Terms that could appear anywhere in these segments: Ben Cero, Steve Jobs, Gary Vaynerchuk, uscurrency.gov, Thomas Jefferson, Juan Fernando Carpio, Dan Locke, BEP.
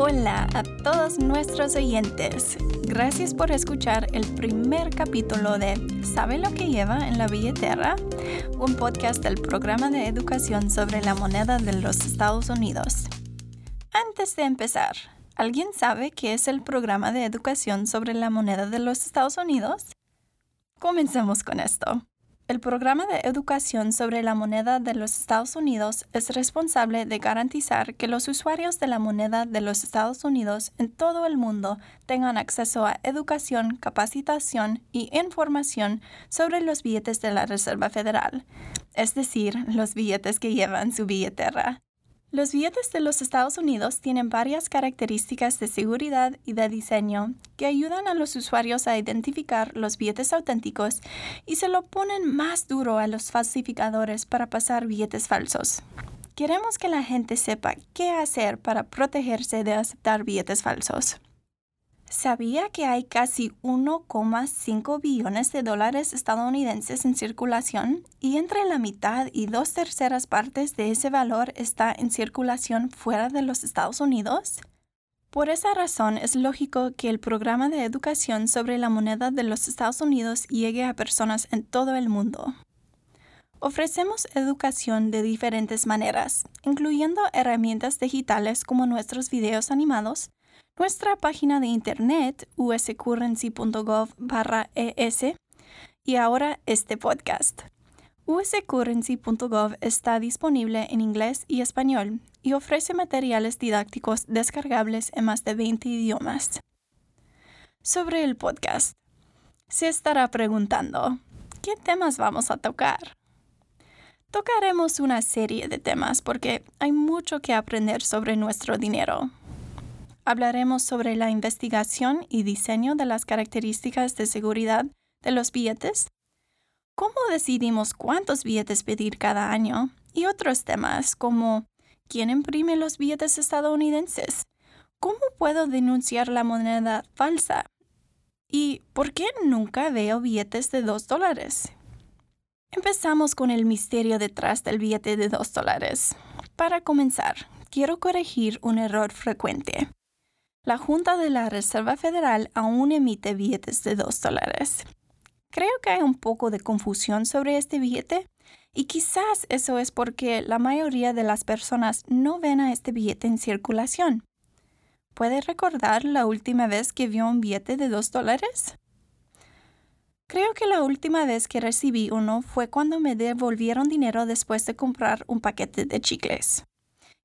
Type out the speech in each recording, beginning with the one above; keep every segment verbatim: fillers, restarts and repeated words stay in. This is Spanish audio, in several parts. Hola a todos nuestros oyentes. Gracias por escuchar el primer capítulo de ¿Sabe lo que lleva en la billetera? Un podcast del programa de educación sobre la moneda de los Estados Unidos. Antes de empezar, ¿alguien sabe qué es el programa de educación sobre la moneda de los Estados Unidos? Comencemos con esto. El Programa de Educación sobre la Moneda de los Estados Unidos es responsable de garantizar que los usuarios de la moneda de los Estados Unidos en todo el mundo tengan acceso a educación, capacitación y información sobre los billetes de la Reserva Federal, es decir, los billetes que llevan su billetera. Los billetes de los Estados Unidos tienen varias características de seguridad y de diseño que ayudan a los usuarios a identificar los billetes auténticos y se lo ponen más duro a los falsificadores para pasar billetes falsos. Queremos que la gente sepa qué hacer para protegerse de aceptar billetes falsos. ¿Sabía que hay casi uno coma cinco billones de dólares estadounidenses en circulación? Y entre la mitad y dos terceras partes de ese valor está en circulación fuera de los Estados Unidos. Por esa razón, es lógico que el programa de educación sobre la moneda de los Estados Unidos llegue a personas en todo el mundo. Ofrecemos educación de diferentes maneras, incluyendo herramientas digitales como nuestros videos animados, nuestra página de internet u s currency punto gov barra e s y ahora este podcast. u s currency punto gov está disponible en inglés y español y ofrece materiales didácticos descargables en más de veinte idiomas. Sobre el podcast, se estará preguntando, ¿qué temas vamos a tocar? Tocaremos una serie de temas porque hay mucho que aprender sobre nuestro dinero. Hablaremos sobre la investigación y diseño de las características de seguridad de los billetes, cómo decidimos cuántos billetes pedir cada año y otros temas como ¿quién imprime los billetes estadounidenses? ¿Cómo puedo denunciar la moneda falsa? ¿Y por qué nunca veo billetes de dos dólares? Empezamos con el misterio detrás del billete de dos dólares. Para comenzar, quiero corregir un error frecuente. La Junta de la Reserva Federal aún emite billetes de dos dólares. Creo que hay un poco de confusión sobre este billete y quizás eso es porque la mayoría de las personas no ven a este billete en circulación. ¿Puede recordar la última vez que vio un billete de dos dólares? Creo que la última vez que recibí uno fue cuando me devolvieron dinero después de comprar un paquete de chicles.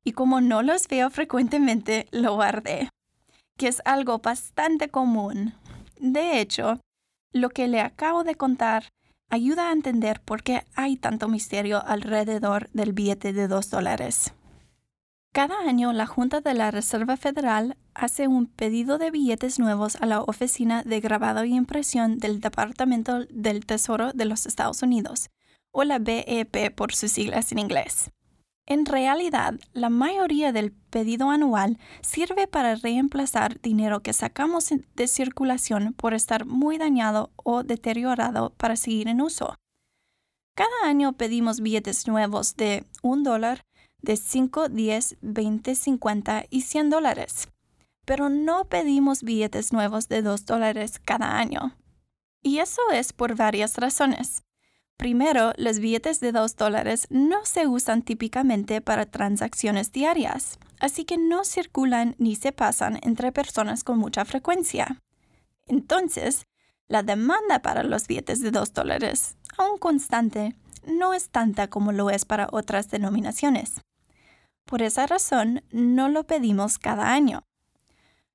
Y como no los veo frecuentemente, lo guardé, que es algo bastante común. De hecho, lo que le acabo de contar ayuda a entender por qué hay tanto misterio alrededor del billete de dos dólares. Cada año, la Junta de la Reserva Federal hace un pedido de billetes nuevos a la Oficina de Grabado y Impresión del Departamento del Tesoro de los Estados Unidos, o la B E P por sus siglas en inglés. En realidad, la mayoría del pedido anual sirve para reemplazar dinero que sacamos de circulación por estar muy dañado o deteriorado para seguir en uso. Cada año pedimos billetes nuevos de un dólar, de cinco, diez, veinte, cincuenta y cien dólares, pero no pedimos billetes nuevos de dos dólares cada año. Y eso es por varias razones. Primero, los billetes de dos dólares no se usan típicamente para transacciones diarias, así que no circulan ni se pasan entre personas con mucha frecuencia. Entonces, la demanda para los billetes de dos dólares, aun constante, no es tanta como lo es para otras denominaciones. Por esa razón, no lo pedimos cada año.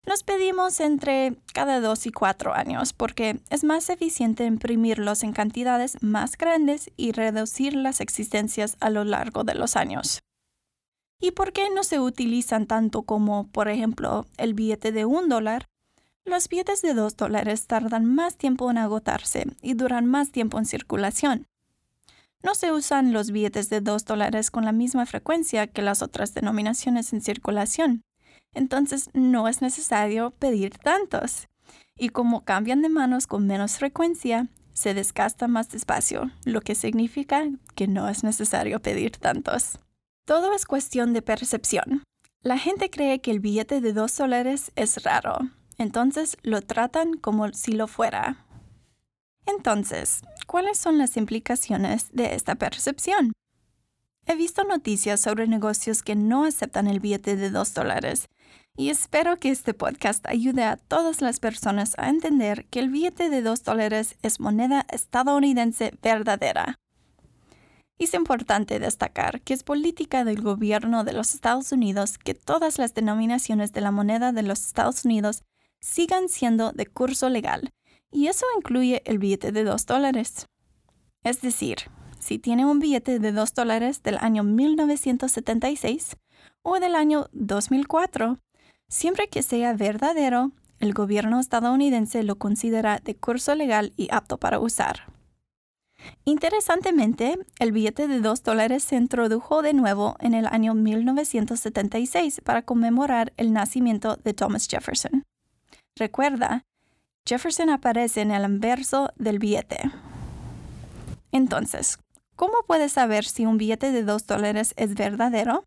Los pedimos entre cada dos y cuatro años porque es más eficiente imprimirlos en cantidades más grandes y reducir las existencias a lo largo de los años. ¿Y por qué no se utilizan tanto como, por ejemplo, el billete de un dólar? Los billetes de dos dólares tardan más tiempo en agotarse y duran más tiempo en circulación. No se usan los billetes de dos dólares con la misma frecuencia que las otras denominaciones en circulación. Entonces no es necesario pedir tantos. Y como cambian de manos con menos frecuencia, se desgasta más despacio, lo que significa que no es necesario pedir tantos. Todo es cuestión de percepción. La gente cree que el billete de dos dólares es raro, entonces lo tratan como si lo fuera. Entonces, ¿cuáles son las implicaciones de esta percepción? He visto noticias sobre negocios que no aceptan el billete de dos dólares y espero que este podcast ayude a todas las personas a entender que el billete de dos dólares es moneda estadounidense verdadera. Es importante destacar que es política del gobierno de los Estados Unidos que todas las denominaciones de la moneda de los Estados Unidos sigan siendo de curso legal, y eso incluye el billete de dos dólares. Es decir, si tiene un billete de dos dólares del año mil novecientos setenta y seis o del año dos mil cuatro, siempre que sea verdadero, el gobierno estadounidense lo considera de curso legal y apto para usar. Interesantemente, el billete de dos dólares se introdujo de nuevo en el año mil novecientos setenta y seis para conmemorar el nacimiento de Thomas Jefferson. Recuerda, Jefferson aparece en el anverso del billete. Entonces, ¿cómo puedes saber si un billete de dos dólares es verdadero?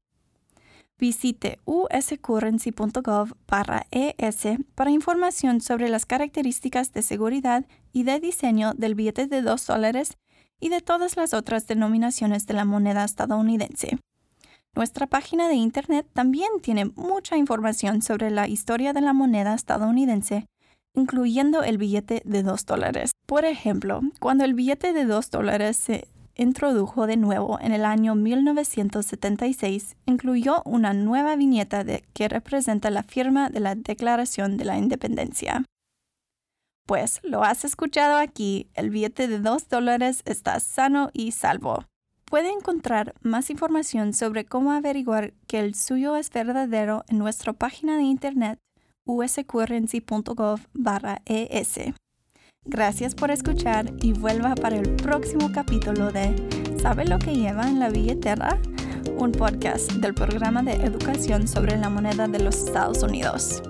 Visite u s currency punto gov barra e s para información sobre las características de seguridad y de diseño del billete de dos dólares y de todas las otras denominaciones de la moneda estadounidense. Nuestra página de internet también tiene mucha información sobre la historia de la moneda estadounidense, incluyendo el billete de dos dólares. Por ejemplo, cuando el billete de dos dólares se introdujo de nuevo en el año mil novecientos setenta y seis, incluyó una nueva viñeta de, que representa la firma de la Declaración de la Independencia. Pues lo has escuchado aquí, el billete de dos dólares está sano y salvo. Puede encontrar más información sobre cómo averiguar que el suyo es verdadero en nuestra página de internet u s currency punto gov barra e s. Gracias por escuchar y vuelva para el próximo capítulo de ¿Sabe lo que lleva en la billetera? Un podcast del programa de educación sobre la moneda de los Estados Unidos.